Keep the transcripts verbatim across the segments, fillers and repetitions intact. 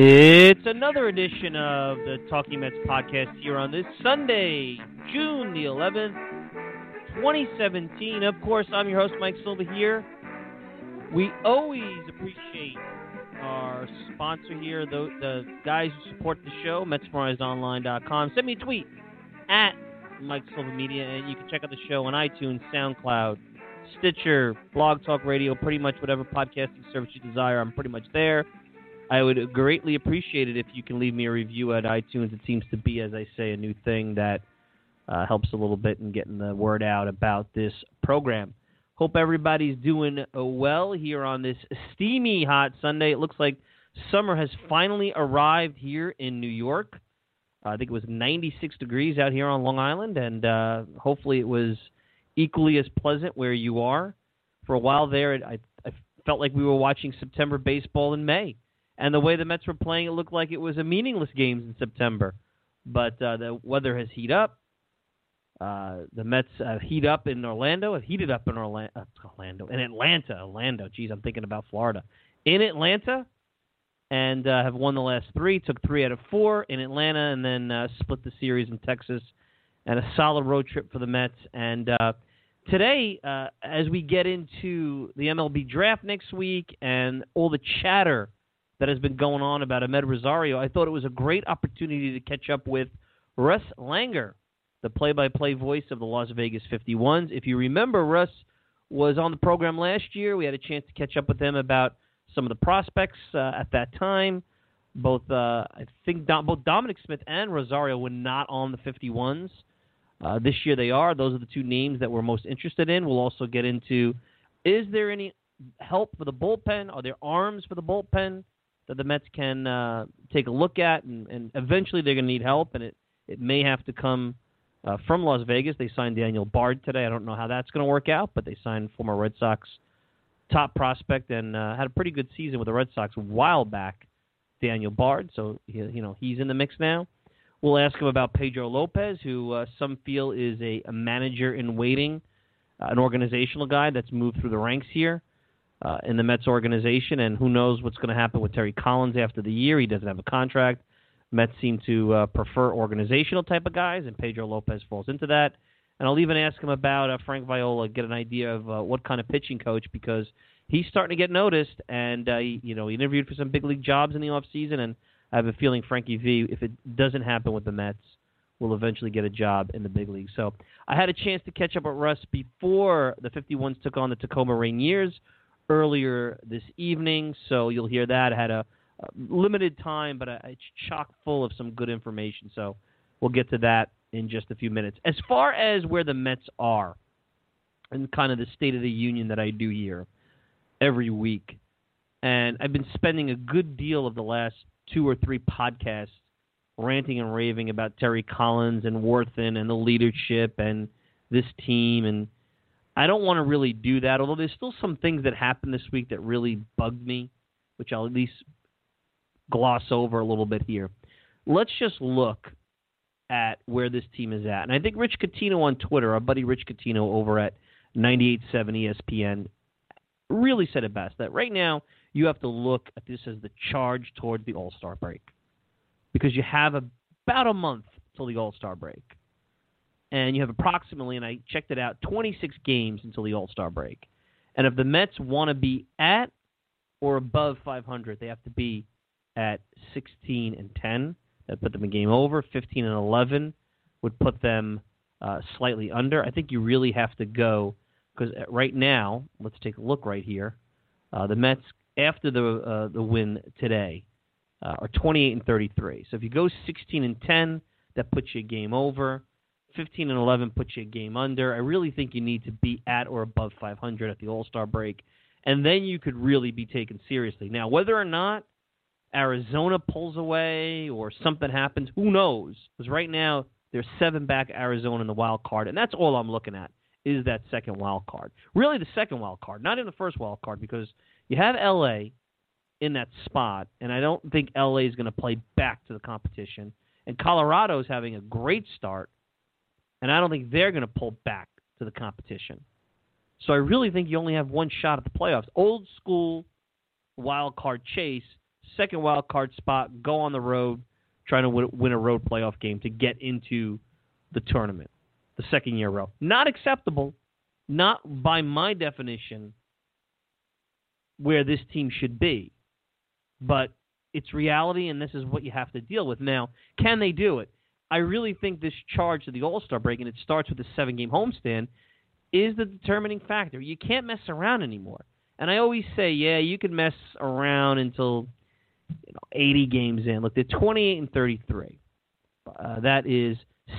It's another edition of the Talking Mets Podcast here on this Sunday, June the eleventh, twenty seventeen. Of course, I'm your host, Mike Silva here. We always appreciate our sponsor here, the, the guys who support the show, Mets Merized Online dot com. Send me a tweet at Mike Silva Media, and you can check out the show on iTunes, SoundCloud, Stitcher, Blog Talk Radio, pretty much whatever podcasting service you desire. I'm pretty much there. I would greatly appreciate it if you can leave me a review at iTunes. It seems to be, as I say, a new thing that uh, helps a little bit in getting the word out about this program. Hope everybody's doing well here on this steamy, hot Sunday. It looks like summer has finally arrived here in New York. Uh, I think it was ninety-six degrees out here on Long Island, and uh, hopefully it was equally as pleasant where you are. For a while there, it, I, I felt like we were watching September baseball in May. And the way the Mets were playing, it looked like it was a meaningless game in September. But uh, the weather has heated up. Uh, the Mets uh, heat up in Orlando. Have heated up in Orla- uh, Orlando. In Atlanta. Orlando. Geez, I'm thinking about Florida. In Atlanta. And uh, have won the last three. Took three out of four in Atlanta. And then uh, split the series in Texas. And a solid road trip for the Mets. And uh, today, uh, as we get into the M L B draft next week and all the chatter that has been going on about Amed Rosario, I thought it was a great opportunity to catch up with Russ Langer, the play-by-play voice of the Las Vegas fifty-ones. If you remember, Russ was on the program last year. We had a chance to catch up with him about some of the prospects uh, at that time. Both uh, I think Dom- both Dominic Smith and Rosario were not on the fifty-ones. Uh, this year they are. Those are the two names that we're most interested in. We'll also get into, is there any help for the bullpen? Are there arms for the bullpen that the Mets can uh, take a look at, and, and eventually they're going to need help, and it, it may have to come uh, from Las Vegas. They signed Daniel Bard today. I don't know how that's going to work out, but they signed former Red Sox top prospect and uh, had a pretty good season with the Red Sox a while back, Daniel Bard, so he, you know he's in the mix now. We'll ask him about Pedro Lopez, who uh, some feel is a, a manager-in-waiting, uh, an organizational guy that's moved through the ranks here Uh, in the Mets organization, and who knows what's going to happen with Terry Collins after the year. He doesn't have a contract. Mets seem to uh, prefer organizational type of guys, and Pedro Lopez falls into that. And I'll even ask him about uh, Frank Viola, get an idea of uh, what kind of pitching coach, because he's starting to get noticed, and uh, he, you know, he interviewed for some big league jobs in the offseason, and I have a feeling Frankie V, if it doesn't happen with the Mets, will eventually get a job in the big league. So I had a chance to catch up with Russ before the fifty-ones took on the Tacoma Rainiers earlier this evening, so you'll hear that. I had a, a limited time, but I, it's chock full of some good information, so we'll get to that in just a few minutes. As far as where the Mets are and kind of the State of the Union that I do here every week, and I've been spending a good deal of the last two or three podcasts ranting and raving about Terry Collins and Worthen and the leadership and this team, and I don't want to really do that, although there's still some things that happened this week that really bugged me, which I'll at least gloss over a little bit here. Let's just look at where this team is at. And I think Rich Coutinho on Twitter, our buddy Rich Coutinho over at ninety-eight point seven E S P N, really said it best, that right now you have to look at this as the charge toward the All-Star break, because you have about a month till the All-Star break. And you have approximately, and I checked it out, twenty-six games until the All-Star break. And if the Mets want to be at or above five hundred, they have to be at sixteen and ten. That put them a game over. fifteen and eleven would put them uh, slightly under. I think you really have to go, because right now, let's take a look right here. Uh, the Mets, after the uh, the win today, uh, are twenty-eight and thirty-three. So if you go sixteen and ten, that puts you a game over. fifteen and eleven puts you a game under. I really think you need to be at or above five hundred at the All-Star break, and then you could really be taken seriously. Now, whether or not Arizona pulls away or something happens, who knows? Because right now, there's seven back Arizona in the wild card, and that's all I'm looking at is that second wild card. Really the second wild card, not in the first wild card, because you have L A in that spot, and I don't think L A is going to play back to the competition. And Colorado's having a great start, and I don't think they're going to pull back to the competition. So I really think you only have one shot at the playoffs. Old school wild card chase, second wild card spot, go on the road, trying to win a road playoff game to get into the tournament the second year in a row. Not acceptable, not by my definition where this team should be, but it's reality and this is what you have to deal with. Now, can they do it? I really think this charge to the All-Star break, and it starts with a seven-game homestand, is the determining factor. You can't mess around anymore. And I always say, yeah, you can mess around until you know, eighty games in. Look, they're twenty-eight and thirty-three. Uh, that is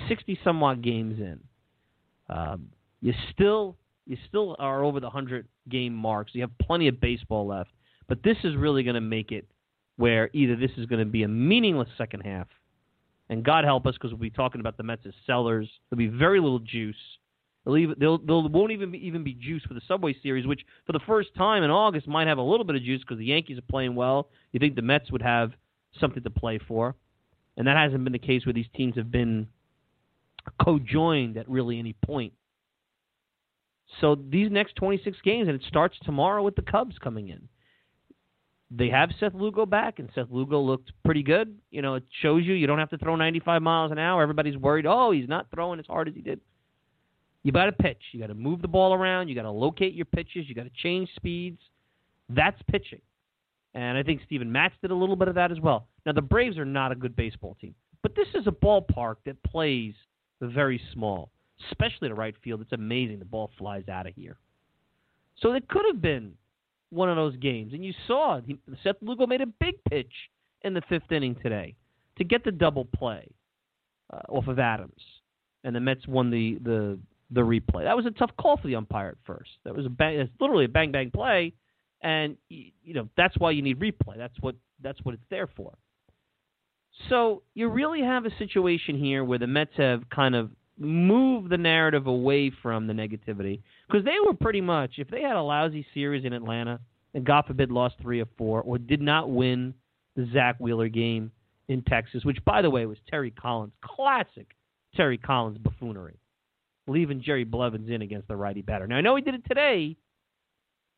sixty-somewhat games in. Um, you still you still are over the hundred-game mark, so you have plenty of baseball left. But this is really going to make it where either this is going to be a meaningless second half, and God help us because we'll be talking about the Mets as sellers. There'll be very little juice. They'll even, they'll, they'll, won't even be, even be juice for the Subway Series, which for the first time in August might have a little bit of juice because the Yankees are playing well. You think the Mets would have something to play for. And that hasn't been the case where these teams have been co-joined at really any point. So these next twenty-six games, and it starts tomorrow with the Cubs coming in. They have Seth Lugo back, and Seth Lugo looked pretty good. You know, it shows you you don't have to throw ninety-five miles an hour. Everybody's worried, oh, he's not throwing as hard as he did. You got to pitch. You got to move the ball around. You got to locate your pitches. You got to change speeds. That's pitching. And I think Steven Matz did a little bit of that as well. Now, the Braves are not a good baseball team, but this is a ballpark that plays very small, especially the right field. It's amazing. The ball flies out of here. So it could have been one of those games. And you saw he, Seth Lugo made a big pitch in the fifth inning today to get the double play uh, off of Adams. And the Mets won the, the the replay. That was a tough call for the umpire at first. That was a bang, that's literally a bang-bang play. And, you, you know, that's why you need replay. That's what that's what it's there for. So you really have a situation here where the Mets have kind of moved the narrative away from the negativity. Because they were pretty much, if they had a lousy series in Atlanta and, God forbid, lost three or four or did not win the Zach Wheeler game in Texas, which, by the way, was Terry Collins. Classic Terry Collins buffoonery. Leaving Jerry Blevins in against the righty batter. Now, I know he did it today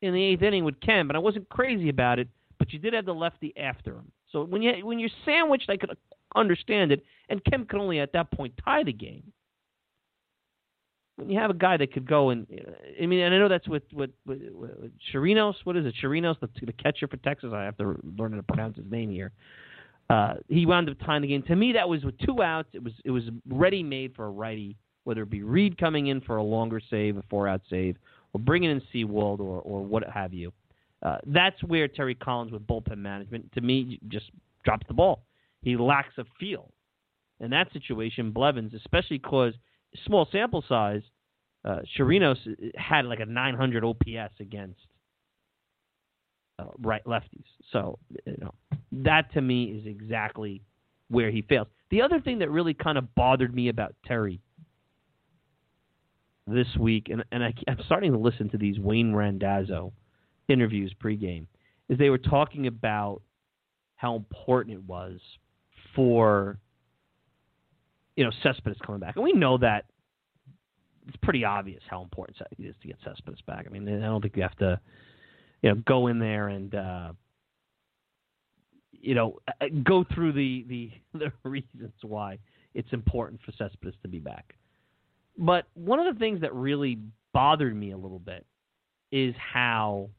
in the eighth inning with Ken, but I wasn't crazy about it, but you did have the lefty after him. So when, you, when you're sandwiched, I could understand it, and Ken could only at that point tie the game. When you have a guy that could go and, I mean, and I know that's with, with, with, with Chirinos, what is it, Chirinos, the, the catcher for Texas, I have to learn how to pronounce his name here. Uh, he wound up tying the game. To me, that was with two outs. It was, it was ready-made for a righty, whether it be Reed coming in for a longer save, a four-out save, or bringing in Sewald or, or what have you. Uh, that's where Terry Collins with bullpen management, to me, just drops the ball. He lacks a feel. In that situation, Blevins, especially because small sample size, uh, Chirinos had like a nine hundred O P S against uh, right lefties. So you know, that, to me, is exactly where he fails. The other thing that really kind of bothered me about Terry this week, and, and I, I'm starting to listen to these Wayne Randazzo interviews pregame, is they were talking about how important it was for, you know, Cespedes coming back. And we know that it's pretty obvious how important it is to get Cespedes back. I mean, I don't think you have to, you know, go in there and, uh, you know, go through the, the, the reasons why it's important for Cespedes to be back. But one of the things that really bothered me a little bit is how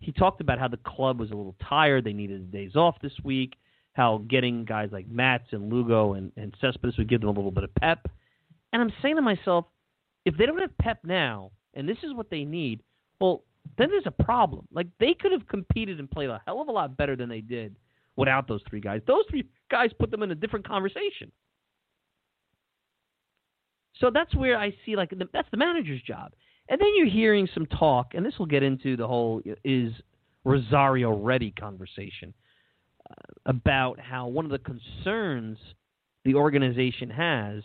he talked about how the club was a little tired. They needed days off this week, how getting guys like Matz and Lugo and, and Cespedes would give them a little bit of pep. And I'm saying to myself, if they don't have pep now, and this is what they need, well, then there's a problem. Like, they could have competed and played a hell of a lot better than they did without those three guys. Those three guys put them in a different conversation. So that's where I see, like, the, that's the manager's job. And then you're hearing some talk, and this will get into the whole is Rosario ready conversation, uh, about how one of the concerns the organization has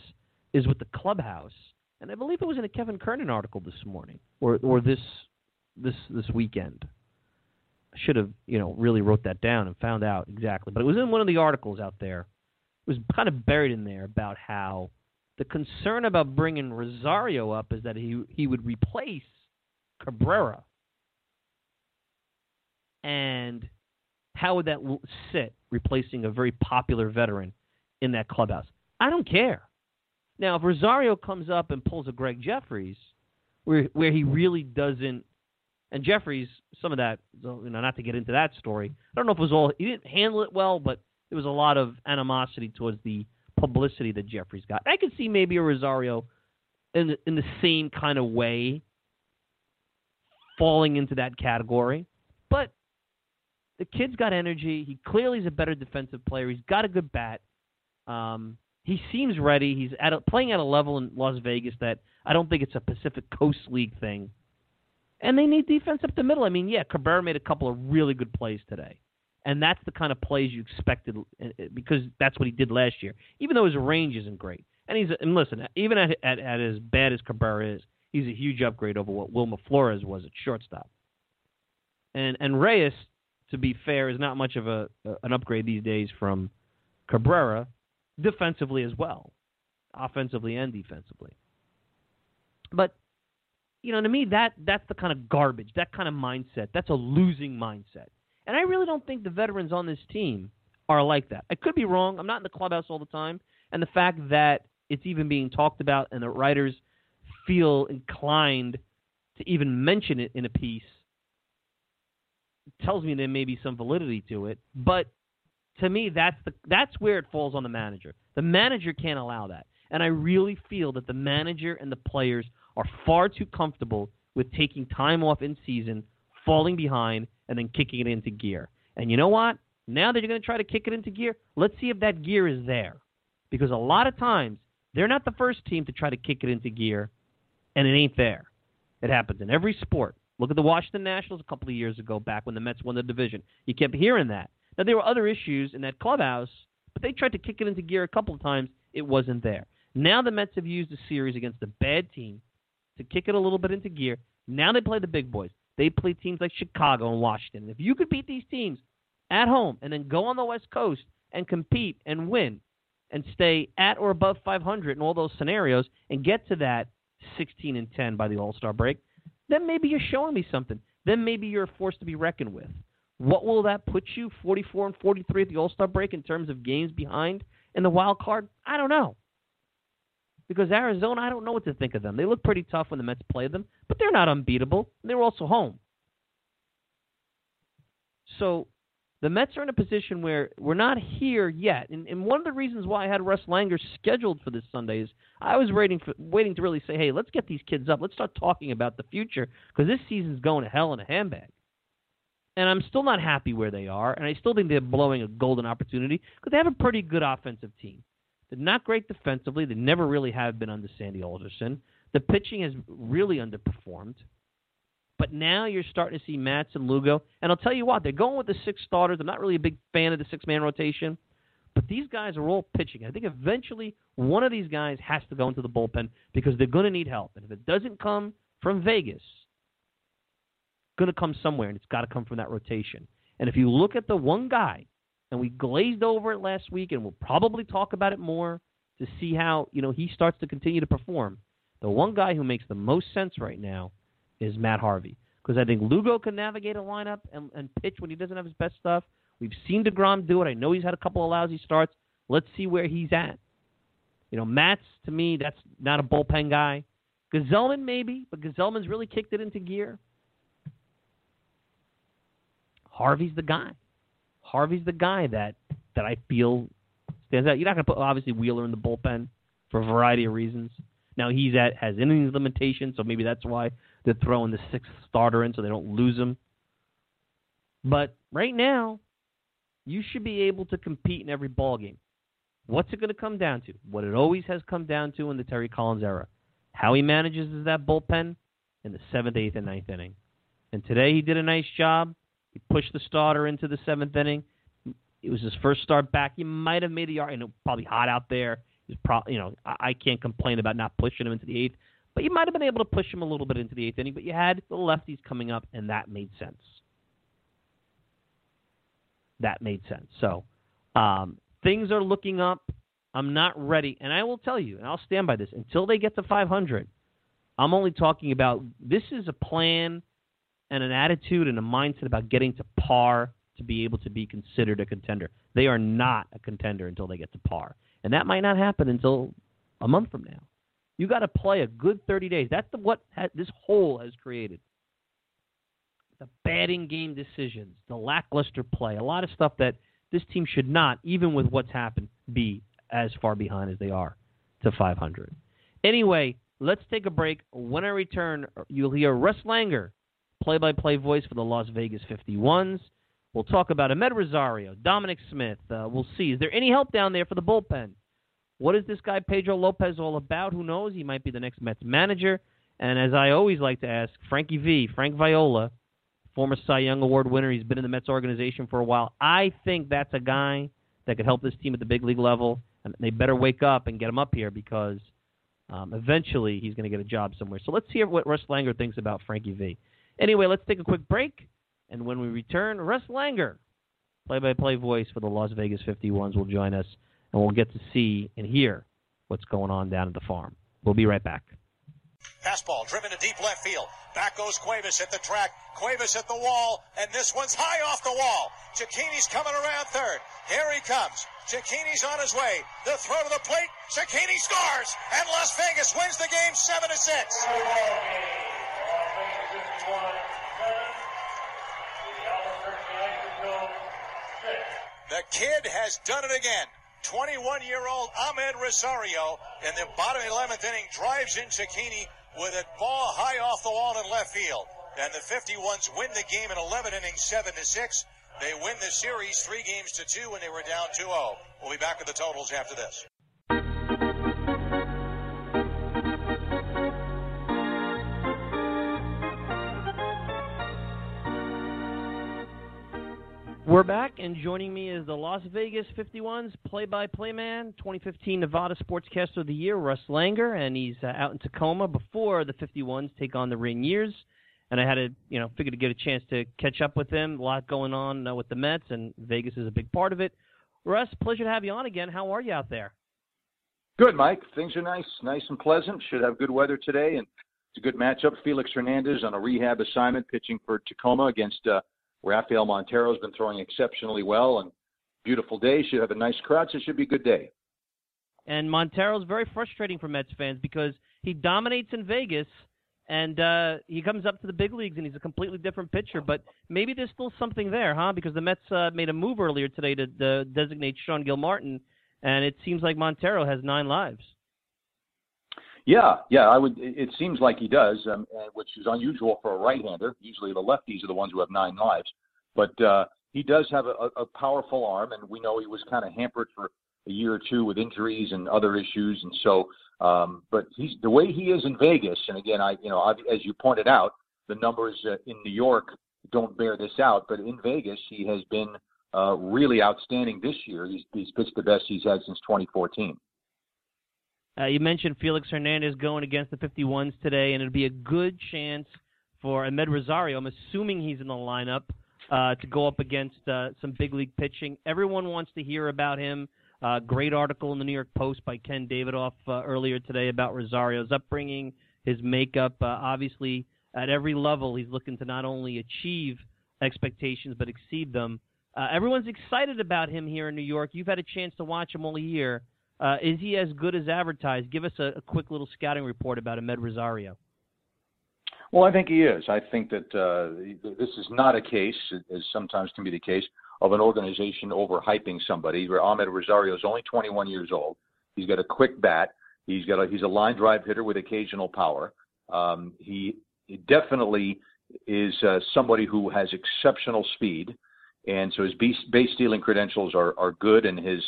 is with the clubhouse. And I believe it was in a Kevin Kernan article this morning or, or this this this weekend. I should have, you know, really wrote that down and found out exactly. But it was in one of the articles out there. It was kind of buried in there about how the concern about bringing Rosario up is that he he would replace Cabrera. And how would that sit, replacing a very popular veteran in that clubhouse? I don't care. Now, if Rosario comes up and pulls a Greg Jeffries, where where he really doesn't, and Jeffries, some of that, you know, not to get into that story, I don't know if it was all, he didn't handle it well, but there was a lot of animosity towards the publicity that Jeffries got. I could see maybe a Rosario in the, in the same kind of way falling into that category, but the kid's got energy. He clearly is a better defensive player. He's got a good bat. Um, he seems ready. He's at a, playing at a level in Las Vegas that I don't think it's a Pacific Coast League thing. And they need defense up the middle. I mean, yeah, Cabrera made a couple of really good plays today. And that's the kind of plays you expected, because that's what he did last year, even though his range isn't great. And he's and listen, even at, at, at as bad as Cabrera is, he's a huge upgrade over what Wilmer Flores was at shortstop. And and Reyes, to be fair, is not much of a an upgrade these days from Cabrera, defensively as well, offensively and defensively. But, you know, to me, that that's the kind of garbage, that kind of mindset. That's a losing mindset. And I really don't think the veterans on this team are like that. I could be wrong. I'm not in the clubhouse all the time. And the fact that it's even being talked about and the writers feel inclined to even mention it in a piece tells me there may be some validity to it. But to me, that's the that's where it falls on the manager. The manager can't allow that. And I really feel that the manager and the players are far too comfortable with taking time off in season, falling behind, and then kicking it into gear. And you know what? Now that you're going to try to kick it into gear, let's see if that gear is there. Because a lot of times, they're not the first team to try to kick it into gear, and it ain't there. It happens in every sport. Look at the Washington Nationals a couple of years ago, back when the Mets won the division. You kept hearing that. Now, there were other issues in that clubhouse, but they tried to kick it into gear a couple of times. It wasn't there. Now the Mets have used a series against a bad team to kick it a little bit into gear. Now they play the big boys. They play teams like Chicago and Washington. If you could beat these teams at home and then go on the West Coast and compete and win and stay at or above five hundred in all those scenarios and get to that sixteen and ten by the All-Star break, then maybe you're showing me something. Then maybe you're a force to be reckoned with. What will that put you, forty-four and forty-three at the All-Star break, in terms of games behind in the wild card? I don't know. Because Arizona, I don't know what to think of them. They look pretty tough when the Mets play them, but they're not unbeatable. And they were also home. So the Mets are in a position where we're not here yet. And, and one of the reasons why I had Russ Langer scheduled for this Sunday is I was waiting for, waiting to really say, hey, let's get these kids up. Let's start talking about the future, because this season's going to hell in a handbag. And I'm still not happy where they are, and I still think they're blowing a golden opportunity, because they have a pretty good offensive team. They're not great defensively. They never really have been under Sandy Alderson. The pitching has really underperformed. But now you're starting to see Matz and Lugo. And I'll tell you what, they're going with the six starters. I'm not really a big fan of the six-man rotation. But these guys are all pitching. I think eventually one of these guys has to go into the bullpen, because they're going to need help. And if it doesn't come from Vegas, it's going to come somewhere, and it's got to come from that rotation. And if you look at the one guy, and we glazed over it last week, and we'll probably talk about it more to see how, you know, he starts to continue to perform. The one guy who makes the most sense right now is Matt Harvey, because I think Lugo can navigate a lineup and, and pitch when he doesn't have his best stuff. We've seen DeGrom do it. I know he's had a couple of lousy starts. Let's see where he's at. You know, Matz, to me, that's not a bullpen guy. Gazelman maybe, but Gazelman's really kicked it into gear. Harvey's the guy. Harvey's the guy that, that I feel stands out. You're not going to put, obviously, Wheeler in the bullpen for a variety of reasons. Now, he's at has innings limitations, so maybe that's why they're throwing the sixth starter in, so they don't lose him. But right now, you should be able to compete in every ballgame. What's it going to come down to? What it always has come down to in the Terry Collins era. How he manages is that bullpen in the seventh, eighth, and ninth inning. And today he did a nice job. He pushed the starter into the seventh inning. It was his first start back. He might have made the argument. Probably hot out there. He's probably, you know, I, I can't complain about not pushing him into the eighth. But you might have been able to push him a little bit into the eighth inning. But you had the lefties coming up, and that made sense. That made sense. So um, things are looking up. I'm not ready. And I will tell you, and I'll stand by this, until they get to five hundred, I'm only talking about this is a plan and an attitude and a mindset about getting to par to be able to be considered a contender. They are not a contender until they get to par. And that might not happen until a month from now. You got to play a good thirty days. That's the, what ha- this hole has created. The batting game decisions, the lackluster play, a lot of stuff that this team should not, even with what's happened, be as far behind as they are to five hundred. Anyway, let's take a break. When I return, you'll hear Russ Langer, play-by-play voice for the Las Vegas fifty-ones. We'll talk about Amed Rosario, Dominic Smith. Uh, we'll see. Is there any help down there for the bullpen? What is this guy Pedro Lopez all about? Who knows? He might be the next Mets manager. And as I always like to ask, Frankie V, Frank Viola, former Cy Young Award winner. He's been in the Mets organization for a while. I think that's a guy that could help this team at the big league level. And they better wake up and get him up here because um, eventually he's going to get a job somewhere. So let's hear what Russ Langer thinks about Frankie V. Anyway, let's take a quick break. And when we return, Russ Langer, play-by-play voice for the Las Vegas fifty-ones, will join us. And we'll get to see and hear what's going on down at the farm. We'll be right back. Fastball driven to deep left field. Back goes Cuevas at the track. Cuevas at the wall, and this one's high off the wall. Cicchini's coming around third. Here he comes. Cicchini's on his way. The throw to the plate. Cicchini scores, and Las Vegas wins the game seven to six. The kid has done it again. twenty-one-year-old Amed Rosario in the bottom eleventh inning drives in Cicchini with a ball high off the wall in left field. And the fifty-ones win the game in eleven innings, seven to six. They win the series three games to two when they were down two oh. We'll be back with the totals after this. We're back, and joining me is the Las Vegas fifty-ones play-by-play man, twenty fifteen Nevada Sportscaster of the Year, Russ Langer, and he's uh, out in Tacoma before the fifty-ones take on the Rainiers. And I had to, you know, figure to get a chance to catch up with him. A lot going on uh, with the Mets, and Vegas is a big part of it. Russ, pleasure to have you on again. How are you out there? Good, Mike. Things are nice, nice and pleasant. Should have good weather today, and it's a good matchup. Felix Hernandez on a rehab assignment pitching for Tacoma against uh, – Rafael Montero's been throwing exceptionally well, and beautiful day. Should have a nice crowd, so it should be a good day. And Montero's very frustrating for Mets fans because he dominates in Vegas, and uh, he comes up to the big leagues, and he's a completely different pitcher. But maybe there's still something there, huh? Because the Mets uh, made a move earlier today to, to designate Sean Gilmartin, and it seems like Montero has nine lives. Yeah, yeah, I would. It seems like he does, um, which is unusual for a right-hander. Usually, the lefties are the ones who have nine lives, but uh, he does have a, a powerful arm, and we know he was kind of hampered for a year or two with injuries and other issues, and so. Um, but he's the way he is in Vegas, and again, I, you know, I've, as you pointed out, the numbers uh, in New York don't bear this out, but in Vegas, he has been uh, really outstanding this year. He's, he's pitched the best he's had since twenty fourteen. Uh, you mentioned Felix Hernandez going against the fifty-ones today, and it'd be a good chance for Amed Rosario, I'm assuming he's in the lineup, uh, to go up against uh, some big league pitching. Everyone wants to hear about him. Uh, great article in the New York Post by Ken Davidoff uh, earlier today about Rosario's upbringing, his makeup. Uh, obviously, at every level, he's looking to not only achieve expectations but exceed them. Uh, everyone's excited about him here in New York. You've had a chance to watch him all year. Uh, is he as good as advertised? Give us a, a quick little scouting report about Amed Rosario. Well, I think he is. I think that uh, this is not a case, as sometimes can be the case, of an organization overhyping somebody. Where Amed Rosario is only twenty-one years old. He's got a quick bat. He's got a, he's a line drive hitter with occasional power. Um, he definitely is uh, somebody who has exceptional speed, and so his base, base stealing credentials are, are good, and his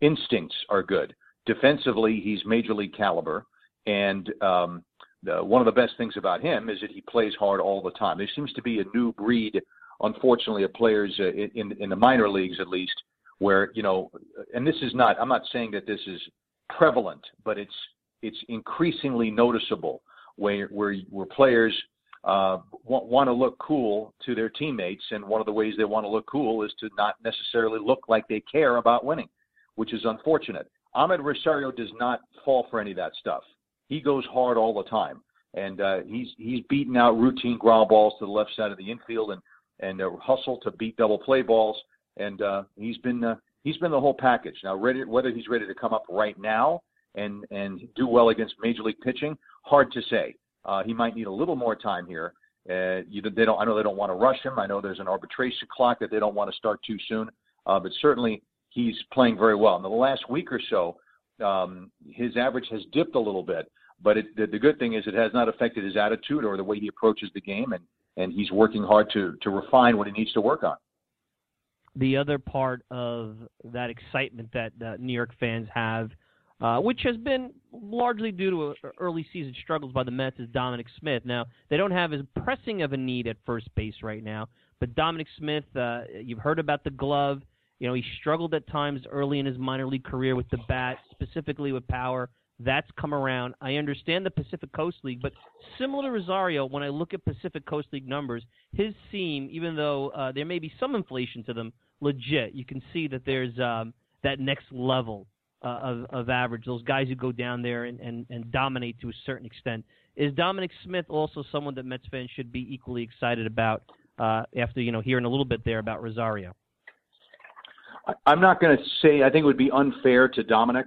instincts are good. Defensively, he's major league caliber, and um, the, one of the best things about him is that he plays hard all the time. There seems to be a new breed, unfortunately, of players uh, in in the minor leagues, at least, where, you know, and this is not, I'm not saying that this is prevalent, but it's it's increasingly noticeable where where, where players uh, want, want to look cool to their teammates, and one of the ways they want to look cool is to not necessarily look like they care about winning, which is unfortunate. Amed Rosario does not fall for any of that stuff. He goes hard all the time, and uh, he's he's beating out routine ground balls to the left side of the infield, and and uh, hustle to beat double play balls, and uh, he's been uh, he's been the whole package. Now, ready, whether he's ready to come up right now and and do well against major league pitching, hard to say. Uh, he might need a little more time here. Uh, you, they don't. I know they don't want to rush him. I know there's an arbitration clock that they don't want to start too soon, uh, but certainly, he's playing very well. In the last week or so, um, his average has dipped a little bit, but it, the, the good thing is it has not affected his attitude or the way he approaches the game, and, and he's working hard to, to refine what he needs to work on. The other part of that excitement that uh, New York fans have, uh, which has been largely due to a, early season struggles by the Mets, is Dominic Smith. Now, they don't have as pressing of a need at first base right now, but Dominic Smith, uh, you've heard about the glove. You know, he struggled at times early in his minor league career with the bat, specifically with power. That's come around. I understand the Pacific Coast League, but similar to Rosario, when I look at Pacific Coast League numbers, his seam, even though uh, there may be some inflation to them, legit, you can see that there's um, that next level uh, of, of average, those guys who go down there and, and, and dominate to a certain extent. Is Dominic Smith also someone that Mets fans should be equally excited about uh, after, you know, hearing a little bit there about Rosario? I'm not going to say, I think it would be unfair to Dominic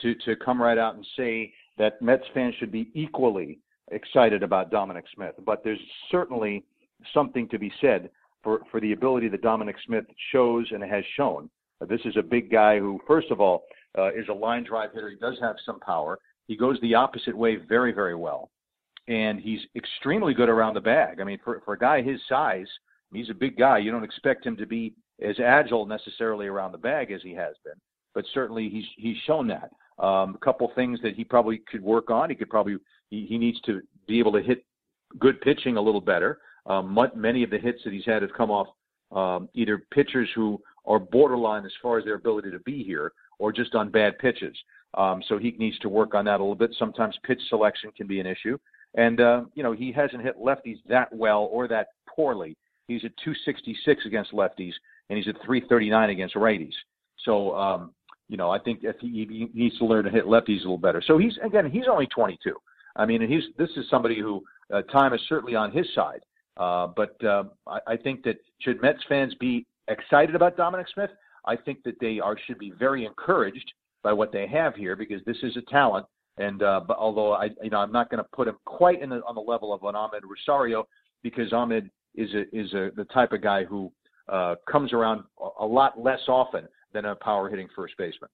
to, to come right out and say that Mets fans should be equally excited about Dominic Smith. But there's certainly something to be said for, for the ability that Dominic Smith shows and has shown. This is a big guy who, first of all, uh, is a line drive hitter. He does have some power. He goes the opposite way very, very well. And he's extremely good around the bag. I mean, for, for a guy his size, he's a big guy. You don't expect him to be as agile necessarily around the bag as he has been, but certainly he's he's shown that. Um, a couple things that he probably could work on. He could probably he, he needs to be able to hit good pitching a little better. Um, many of the hits that he's had have come off um, either pitchers who are borderline as far as their ability to be here, or just on bad pitches. Um, so he needs to work on that a little bit. Sometimes pitch selection can be an issue, and uh, you know he hasn't hit lefties that well or that poorly. He's at two sixty-six against lefties, and he's at three thirty-nine against righties. So, um, you know, I think if he, he needs to learn to hit lefties a little better. So he's, again, he's only twenty-two. I mean, and he's this is somebody who uh, time is certainly on his side. Uh, but uh, I, I think that should Mets fans be excited about Dominic Smith? I think that they are should be very encouraged by what they have here, because this is a talent. And uh, but although I, you know, I'm not going to put him quite in the, on the level of an Amed Rosario, because Amed is a, is a, the type of guy who Uh, comes around a lot less often than a power-hitting first baseman.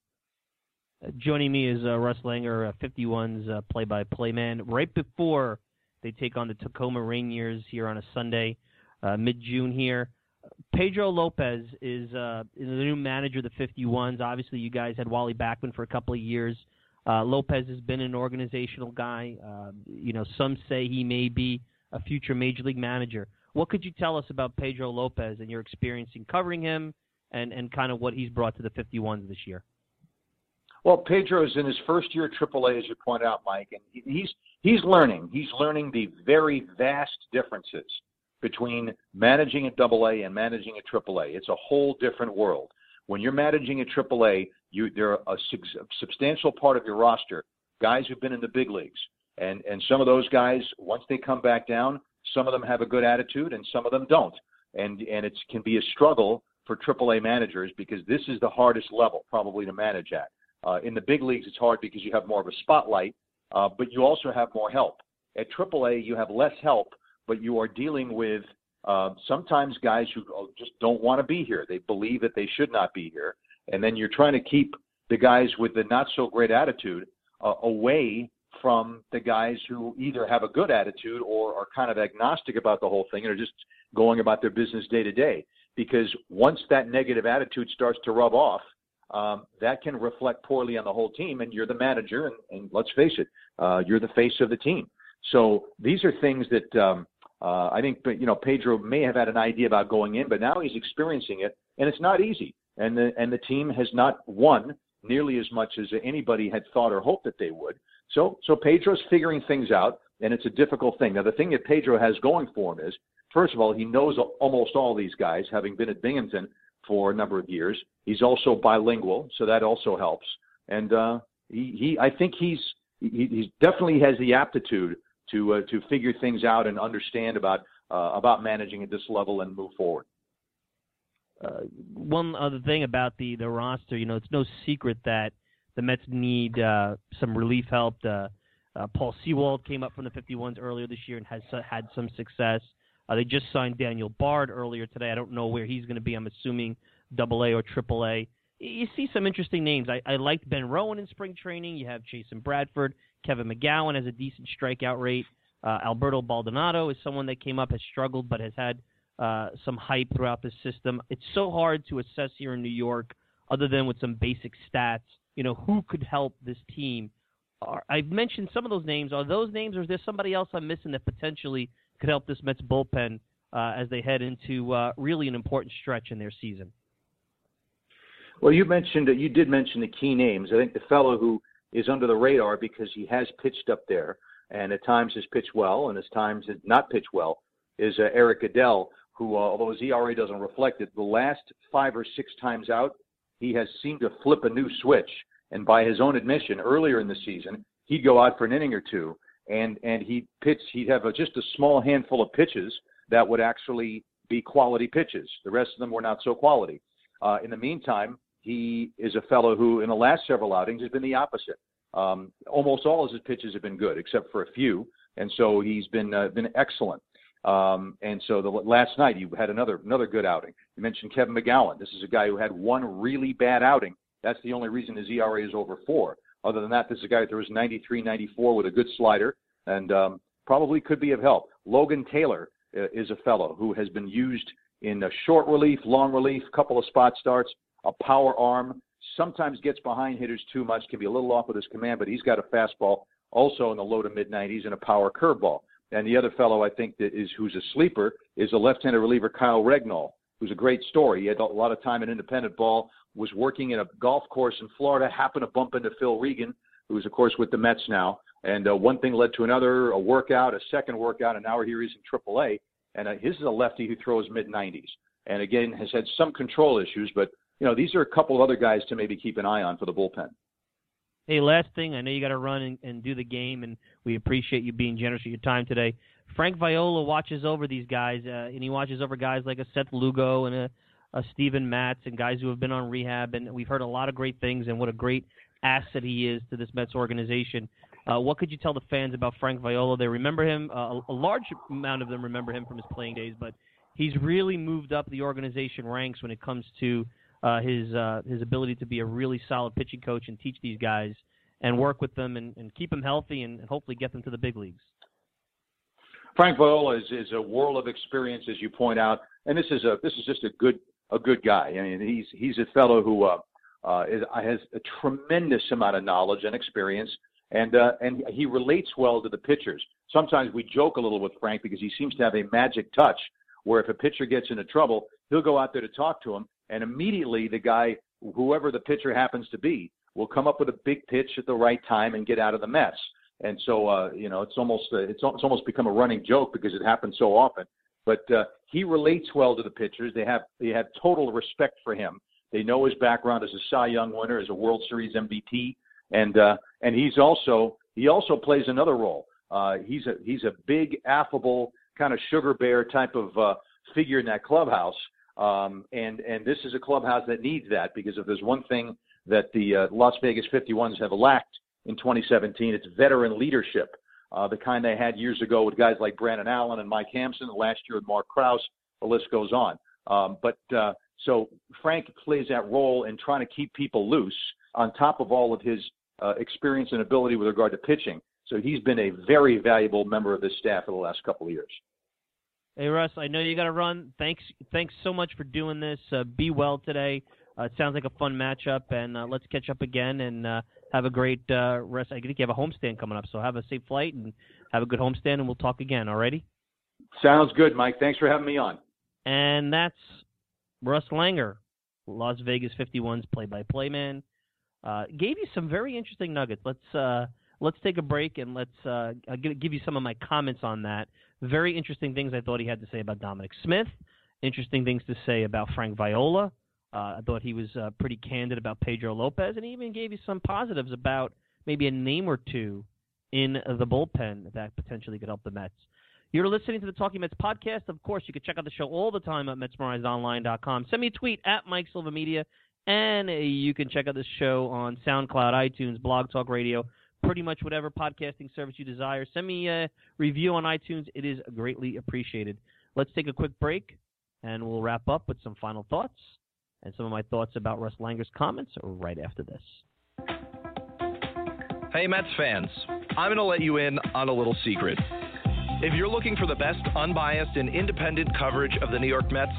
Uh, joining me is uh, Russ Langer, uh, fifty-one's uh, play-by-play man. Right before they take on the Tacoma Rainiers here on a Sunday, uh, mid-June here, Pedro Lopez is, uh, is the new manager of the fifty-ones. Obviously, you guys had Wally Backman for a couple of years. Uh, Lopez has been an organizational guy. Uh, you know, some say he may be a future major league manager. What could you tell us about Pedro Lopez and your experience in covering him and, and kind of what he's brought to the fifty-ones this year? Well, Pedro's in his first year at triple A, as you point out, Mike, and he's he's learning. He's learning the very vast differences between managing at double A and managing at triple A. It's a whole different world. When you're managing at triple A, you, there are a substantial part of your roster, guys who've been in the big leagues, and and some of those guys, once they come back down, some of them have a good attitude and some of them don't. And and it can be a struggle for triple A managers, because this is the hardest level probably to manage at. Uh, in the big leagues, it's hard because you have more of a spotlight, uh, but you also have more help. At triple A, you have less help, but you are dealing with uh, sometimes guys who just don't want to be here. They believe that they should not be here. And then you're trying to keep the guys with the not-so-great attitude uh, away from the guys who either have a good attitude or are kind of agnostic about the whole thing and are just going about their business day to day. Because once that negative attitude starts to rub off, um, that can reflect poorly on the whole team. And you're the manager, and, and let's face it, uh, you're the face of the team. So these are things that um, uh, I think, you know, Pedro may have had an idea about going in, but now he's experiencing it, and it's not easy. And the, and the team has not won nearly as much as anybody had thought or hoped that they would. So, so Pedro's figuring things out, and it's a difficult thing. Now, the thing that Pedro has going for him is, first of all, he knows almost all these guys, having been at Binghamton for a number of years. He's also bilingual, so that also helps. And uh, he, he, I think he's he he's definitely has the aptitude to uh, to figure things out and understand about uh, about managing at this level and move forward. Uh, one other thing about the, the roster, you know, it's no secret that the Mets need uh, some relief help. Uh, uh, Paul Sewald came up from the fifty-ones earlier this year and has uh, had some success. Uh, they just signed Daniel Bard earlier today. I don't know where he's going to be. I'm assuming double A or triple A. You see some interesting names. I, I liked Ben Rowan in spring training. You have Jason Bradford. Kevin McGowan has a decent strikeout rate. Uh, Alberto Baldonado is someone that came up, has struggled, but has had Uh, some hype throughout the system. It's so hard to assess here in New York, other than with some basic stats, you know, who could help this team. Are, I've mentioned some of those names. Are those names, or is there somebody else I'm missing that potentially could help this Mets bullpen uh, as they head into uh, really an important stretch in their season? Well, you mentioned you did mention the key names. I think the fellow who is under the radar because he has pitched up there, and at times has pitched well, and at times has not pitched well, is uh, Eric Adell, who, uh, although his E R A doesn't reflect it, the last five or six times out, he has seemed to flip a new switch. And by his own admission, earlier in the season, he'd go out for an inning or two, and, and he'd pitch. He'd have a, just a small handful of pitches that would actually be quality pitches. The rest of them were not so quality. Uh, in the meantime, he is a fellow who, in the last several outings, has been the opposite. Um, almost all of his pitches have been good, except for a few, and so he's been uh, been excellent. Um, and so the last night you had another, another good outing. You mentioned Kevin McGowan. This is a guy who had one really bad outing. That's the only reason his E R A is over four. Other than that, this is a guy that throws ninety-three, ninety-four with a good slider and, um, probably could be of help. Logan Taylor uh, is a fellow who has been used in a short relief, long relief, couple of spot starts, a power arm, sometimes gets behind hitters too much, can be a little off with his command, but he's got a fastball also in the low to mid nineties and a power curveball. And the other fellow I think that is who's a sleeper is a left-handed reliever, Kyle Regnault, who's a great story. He had a lot of time in independent ball, was working at a golf course in Florida, happened to bump into Phil Regan, who's, of course, with the Mets now. And uh, one thing led to another, a workout, a second workout, and now here he's in triple A. And uh, his is a lefty who throws mid nineties and, again, has had some control issues. But, you know, these are a couple of other guys to maybe keep an eye on for the bullpen. Hey, last thing, I know you got to run and, and do the game, and we appreciate you being generous with your time today. Frank Viola watches over these guys, uh, and he watches over guys like a Seth Lugo and a, a Steven Matz and guys who have been on rehab, and we've heard a lot of great things and what a great asset he is to this Mets organization. Uh, what could you tell the fans about Frank Viola? They remember him. Uh, a large amount of them remember him from his playing days, but he's really moved up the organization ranks when it comes to Uh, his uh, his ability to be a really solid pitching coach and teach these guys and work with them and, and keep them healthy and, and hopefully get them to the big leagues. Frank Viola is, is a world of experience, as you point out, and this is a this is just a good a good guy. I mean, he's he's a fellow who uh, uh, is, has a tremendous amount of knowledge and experience, and uh, and he relates well to the pitchers. Sometimes we joke a little with Frank because he seems to have a magic touch where if a pitcher gets into trouble, he'll go out there to talk to him. And immediately the guy, whoever the pitcher happens to be, will come up with a big pitch at the right time and get out of the mess. And so, uh, you know, it's almost uh, it's, it's almost become a running joke because it happens so often. But uh, he relates well to the pitchers. They have they have total respect for him. They know his background as a Cy Young winner, as a World Series M V P, and uh, and he's also he also plays another role. Uh, he's a he's a big, affable kind of sugar bear type of uh, figure in that clubhouse. Um, and, and this is a clubhouse that needs that, because if there's one thing that the uh, Las Vegas fifty-ones have lacked in twenty seventeen, it's veteran leadership, uh, the kind they had years ago with guys like Brandon Allen and Mike Hampson, and last year with Mark Krause. The list goes on. Um, but uh, so Frank plays that role in trying to keep people loose on top of all of his uh, experience and ability with regard to pitching. So he's been a very valuable member of this staff for the last couple of years. Hey, Russ, I know you got to run. Thanks thanks so much for doing this. Uh, be well today. Uh, it sounds like a fun matchup, and uh, let's catch up again and uh, have a great uh, rest. I think you have a homestand coming up, so have a safe flight and have a good homestand, and we'll talk again. All righty? Sounds good, Mike. Thanks for having me on. And that's Russ Langer, Las Vegas fifty-one's play-by-play man. Uh, gave you some very interesting nuggets. Let's uh, let's take a break, and let's uh, give you some of my comments on that. Very interesting things I thought he had to say about Dominic Smith. Interesting things to say about Frank Viola. Uh, I thought he was uh, pretty candid about Pedro Lopez, and he even gave you some positives about maybe a name or two in the bullpen that potentially could help the Mets. You're listening to the Talking Mets podcast. Of course, you can check out the show all the time at Mets Merized Online dot com. Send me a tweet at Mike Silva Media, and you can check out this show on SoundCloud, iTunes, Blog Talk Radio, pretty much whatever podcasting service you desire. Send me a review on iTunes. It is greatly appreciated. Let's take a quick break, and we'll wrap up with some final thoughts and some of my thoughts about Russ Langer's comments right after this. Hey, Mets fans. I'm going to let you in on a little secret. If you're looking for the best, unbiased, and independent coverage of the New York Mets,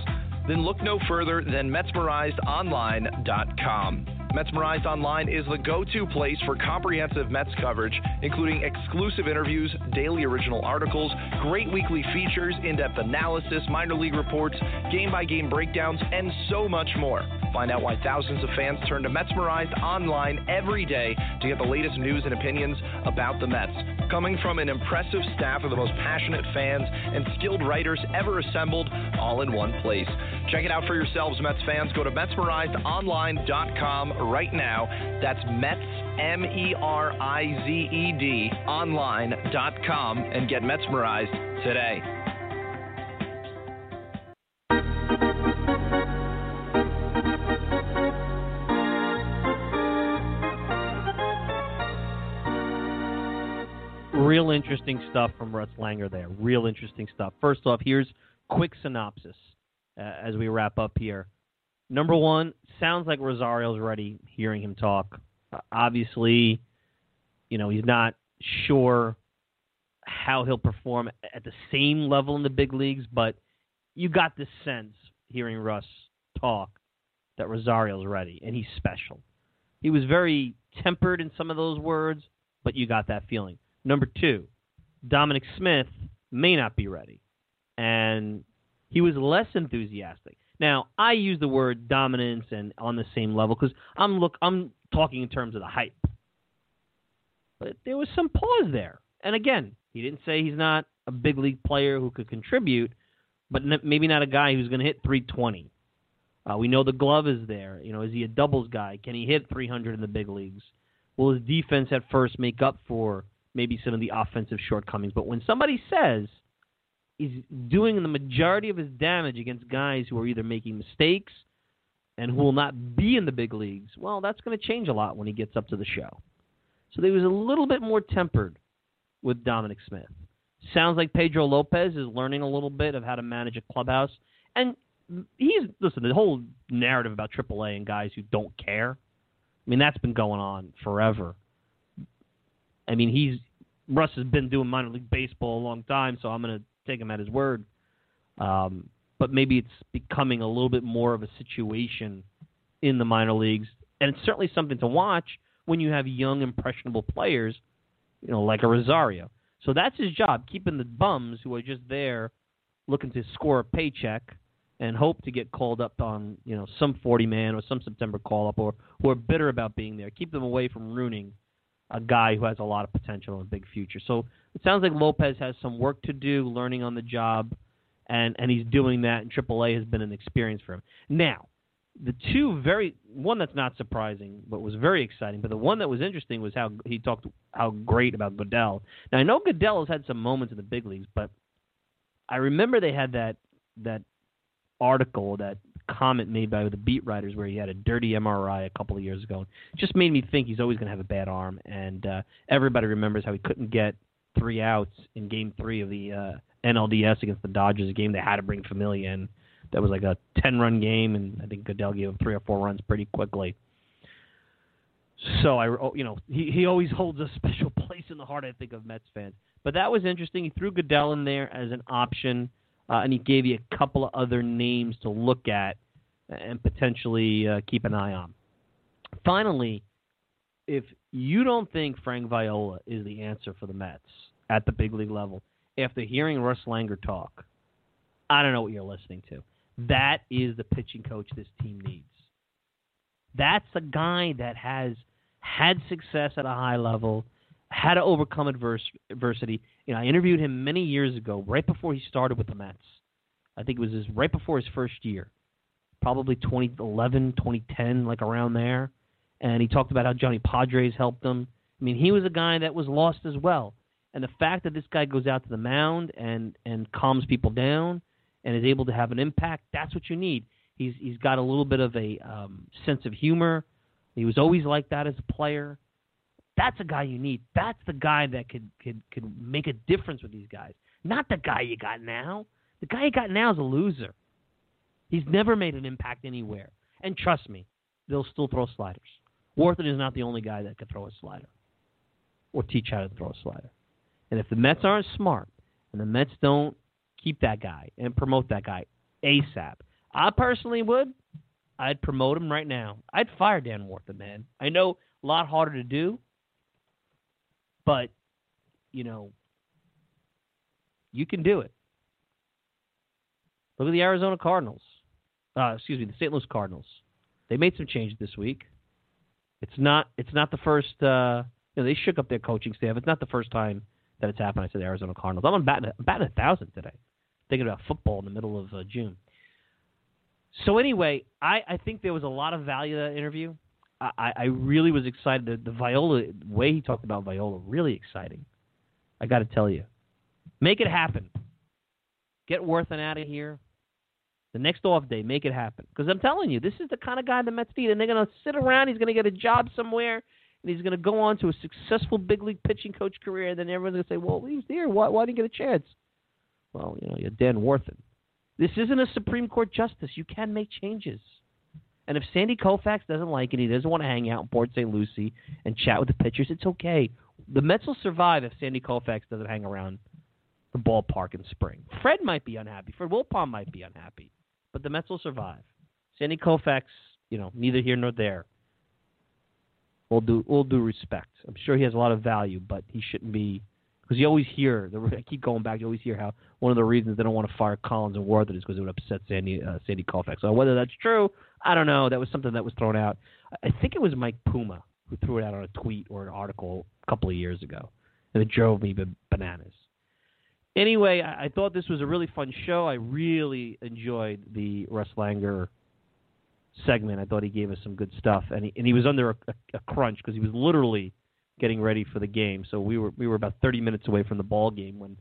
then look no further than Mets Merized Online dot com. MetsMerized Online is the go-to place for comprehensive Mets coverage, including exclusive interviews, daily original articles, great weekly features, in-depth analysis, minor league reports, game-by-game breakdowns, and so much more. Find out why thousands of fans turn to MetsMerized Online every day to get the latest news and opinions about the Mets. Coming from an impressive staff of the most passionate fans and skilled writers ever assembled, all in one place. Check it out for yourselves, Mets fans. Go to Mets Merized Online dot com right now. That's Mets, M E R I Z E D, online dot com, and get MetsMerized today. Real interesting stuff from Russ Langer there. Real interesting stuff. First off, here's quick synopsis uh, as we wrap up here. Number one, sounds like Rosario's ready hearing him talk. Uh, obviously, you know, he's not sure how he'll perform at the same level in the big leagues, but you got this sense hearing Russ talk that Rosario's ready, and he's special. He was very tempered in some of those words, but you got that feeling. Number two, Dominic Smith may not be ready, and he was less enthusiastic. Now, I use the word dominance and on the same level because I'm look I'm talking in terms of the hype. But there was some pause there. And again, he didn't say he's not a big league player who could contribute, but n- maybe not a guy who's going to hit three twenty. Uh, we know the glove is there. You know, is he a doubles guy? Can he hit three hundred in the big leagues? Will his defense at first make up for maybe some of the offensive shortcomings? But when somebody says he's doing the majority of his damage against guys who are either making mistakes and who will not be in the big leagues, well, that's going to change a lot when he gets up to the show. So he was a little bit more tempered with Dominic Smith. Sounds like Pedro Lopez is learning a little bit of how to manage a clubhouse. And he's, listen, the whole narrative about triple A and guys who don't care, I mean, that's been going on forever. I mean, he's Russ has been doing minor league baseball a long time, so I'm going to take him at his word. Um, but maybe it's becoming a little bit more of a situation in the minor leagues, and it's certainly something to watch when you have young, impressionable players, you know, like a Rosario. So that's his job, keeping the bums who are just there looking to score a paycheck and hope to get called up on, you know, some forty-man or some September call-up, or who are bitter about being there. Keep them away from ruining a guy who has a lot of potential and a big future. So it sounds like Lopez has some work to do, learning on the job, and, and he's doing that, and triple A has been an experience for him. Now, the two very – one that's not surprising but was very exciting, but the one that was interesting was how he talked how great about Goodell. Now, I know Goodell has had some moments in the big leagues, but I remember they had that that article, that comment made by the beat writers where he had a dirty M R I a couple of years ago. It just made me think he's always going to have a bad arm, and uh, everybody remembers how he couldn't get three outs in game three of the uh, N L D S against the Dodgers, a game they had to bring Familia in. That was like a ten-run game, and I think Goodell gave him three or four runs pretty quickly. So, I, you know, he, he always holds a special place in the heart, I think, of Mets fans. But that was interesting. He threw Goodell in there as an option. Uh, and he gave you a couple of other names to look at and potentially uh, keep an eye on. Finally, if you don't think Frank Viola is the answer for the Mets at the big league level, after hearing Russ Langer talk, I don't know what you're listening to. That is the pitching coach this team needs. That's a guy that has had success at a high level, had to overcome adversity. You know, I interviewed him many years ago, right before he started with the Mets. I think it was his, right before his first year, probably twenty eleven, twenty ten, like around there. And he talked about how Johnny Padres helped him. I mean, he was a guy that was lost as well. And the fact that this guy goes out to the mound and, and calms people down and is able to have an impact, that's what you need. He's He's got a little bit of a um, sense of humor. He was always like that as a player. That's a guy you need. That's the guy that could, could, could make a difference with these guys. Not the guy you got now. The guy you got now is a loser. He's never made an impact anywhere. And trust me, they'll still throw sliders. Worthen is not the only guy that can throw a slider or teach how to throw a slider. And if the Mets aren't smart and the Mets don't keep that guy and promote that guy ASAP, I personally would. I'd promote him right now. I'd fire Dan Worthen, man. I know a lot harder to do, but, you know, you can do it. Look at the Arizona Cardinals. Uh, excuse me, the Saint Louis Cardinals. They made some changes this week. It's not It's not the first uh, – you know, they shook up their coaching staff. It's not the first time that it's happened. I said the Arizona Cardinals. I'm batting a, batting a thousand today, thinking about football in the middle of uh, June. So anyway, I, I think there was a lot of value to that interview. I, I really was excited. The, the Viola, the way he talked about Viola, really exciting. I got to tell you. Make it happen. Get Worthen out of here. The next off day, make it happen. Because I'm telling you, this is the kind of guy the Mets need, and they're going to sit around. He's going to get a job somewhere, and he's going to go on to a successful big league pitching coach career, and then everyone's going to say, well, he's there. Why, why didn't he get a chance? Well, you know, you're Dan Worthen. This isn't a Supreme Court justice. You can make changes. And if Sandy Koufax doesn't like it, he doesn't want to hang out in Port Saint Lucie and chat with the pitchers, it's okay. The Mets will survive if Sandy Koufax doesn't hang around the ballpark in spring. Fred might be unhappy. Fred Wilpon might be unhappy. But the Mets will survive. Sandy Koufax, you know, neither here nor there. We'll do, we'll do respect. I'm sure he has a lot of value, but he shouldn't be. Because you always hear, the, I keep going back, you always hear how one of the reasons they don't want to fire Collins and Worthen is because it would upset Sandy uh, Sandy Koufax. So whether that's true, I don't know. That was something that was thrown out. I think it was Mike Puma who threw it out on a tweet or an article a couple of years ago. And it drove me bananas. Anyway, I, I thought this was a really fun show. I really enjoyed the Russ Langer segment. I thought he gave us some good stuff. And he, and he was under a, a, a crunch because he was literally getting ready for the game. So we were we were about thirty minutes away from the ball game when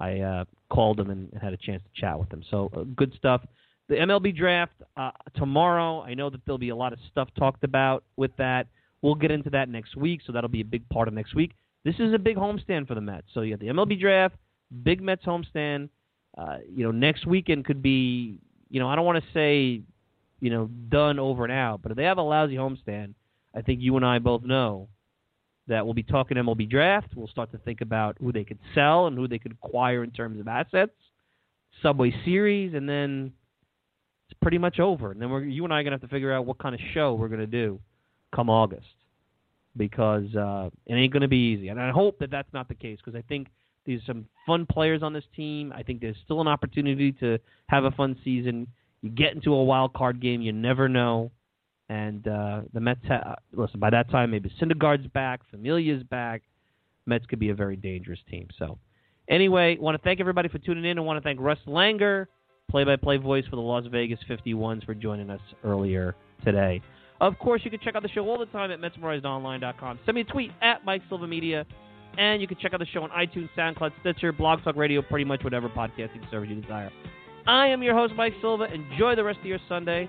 I uh, called him and had a chance to chat with him. So uh, good stuff. The M L B draft uh, tomorrow. I know that there'll be a lot of stuff talked about with that. We'll get into that next week, so that'll be a big part of next week. This is a big homestand for the Mets. So you have the M L B draft, big Mets homestand. Uh, you know, next weekend could be, you know, I don't want to say, you know, done over and out, but if they have a lousy homestand, I think you and I both know that we'll be talking M L B draft. We'll start to think about who they could sell and who they could acquire in terms of assets, Subway Series, and then it's pretty much over. And then we're, you and I are going to have to figure out what kind of show we're going to do come August, because uh, it ain't going to be easy. And I hope that that's not the case, because I think there's some fun players on this team. I think there's still an opportunity to have a fun season. You get into a wild card game, you never know. And uh, the Mets, ha- listen, by that time, maybe Syndergaard's back, Familia's back. Mets could be a very dangerous team. So anyway, want to thank everybody for tuning in. I want to thank Russ Langer, play-by-play voice for the Las Vegas fifty-ones, for joining us earlier today. Of course, you can check out the show all the time at Mets Merized Online dot com. Send me a tweet at Mike Silva Media. And you can check out the show on iTunes, SoundCloud, Stitcher, Blog Talk Radio, pretty much whatever podcasting service you desire. I am your host, Mike Silva. Enjoy the rest of your Sunday.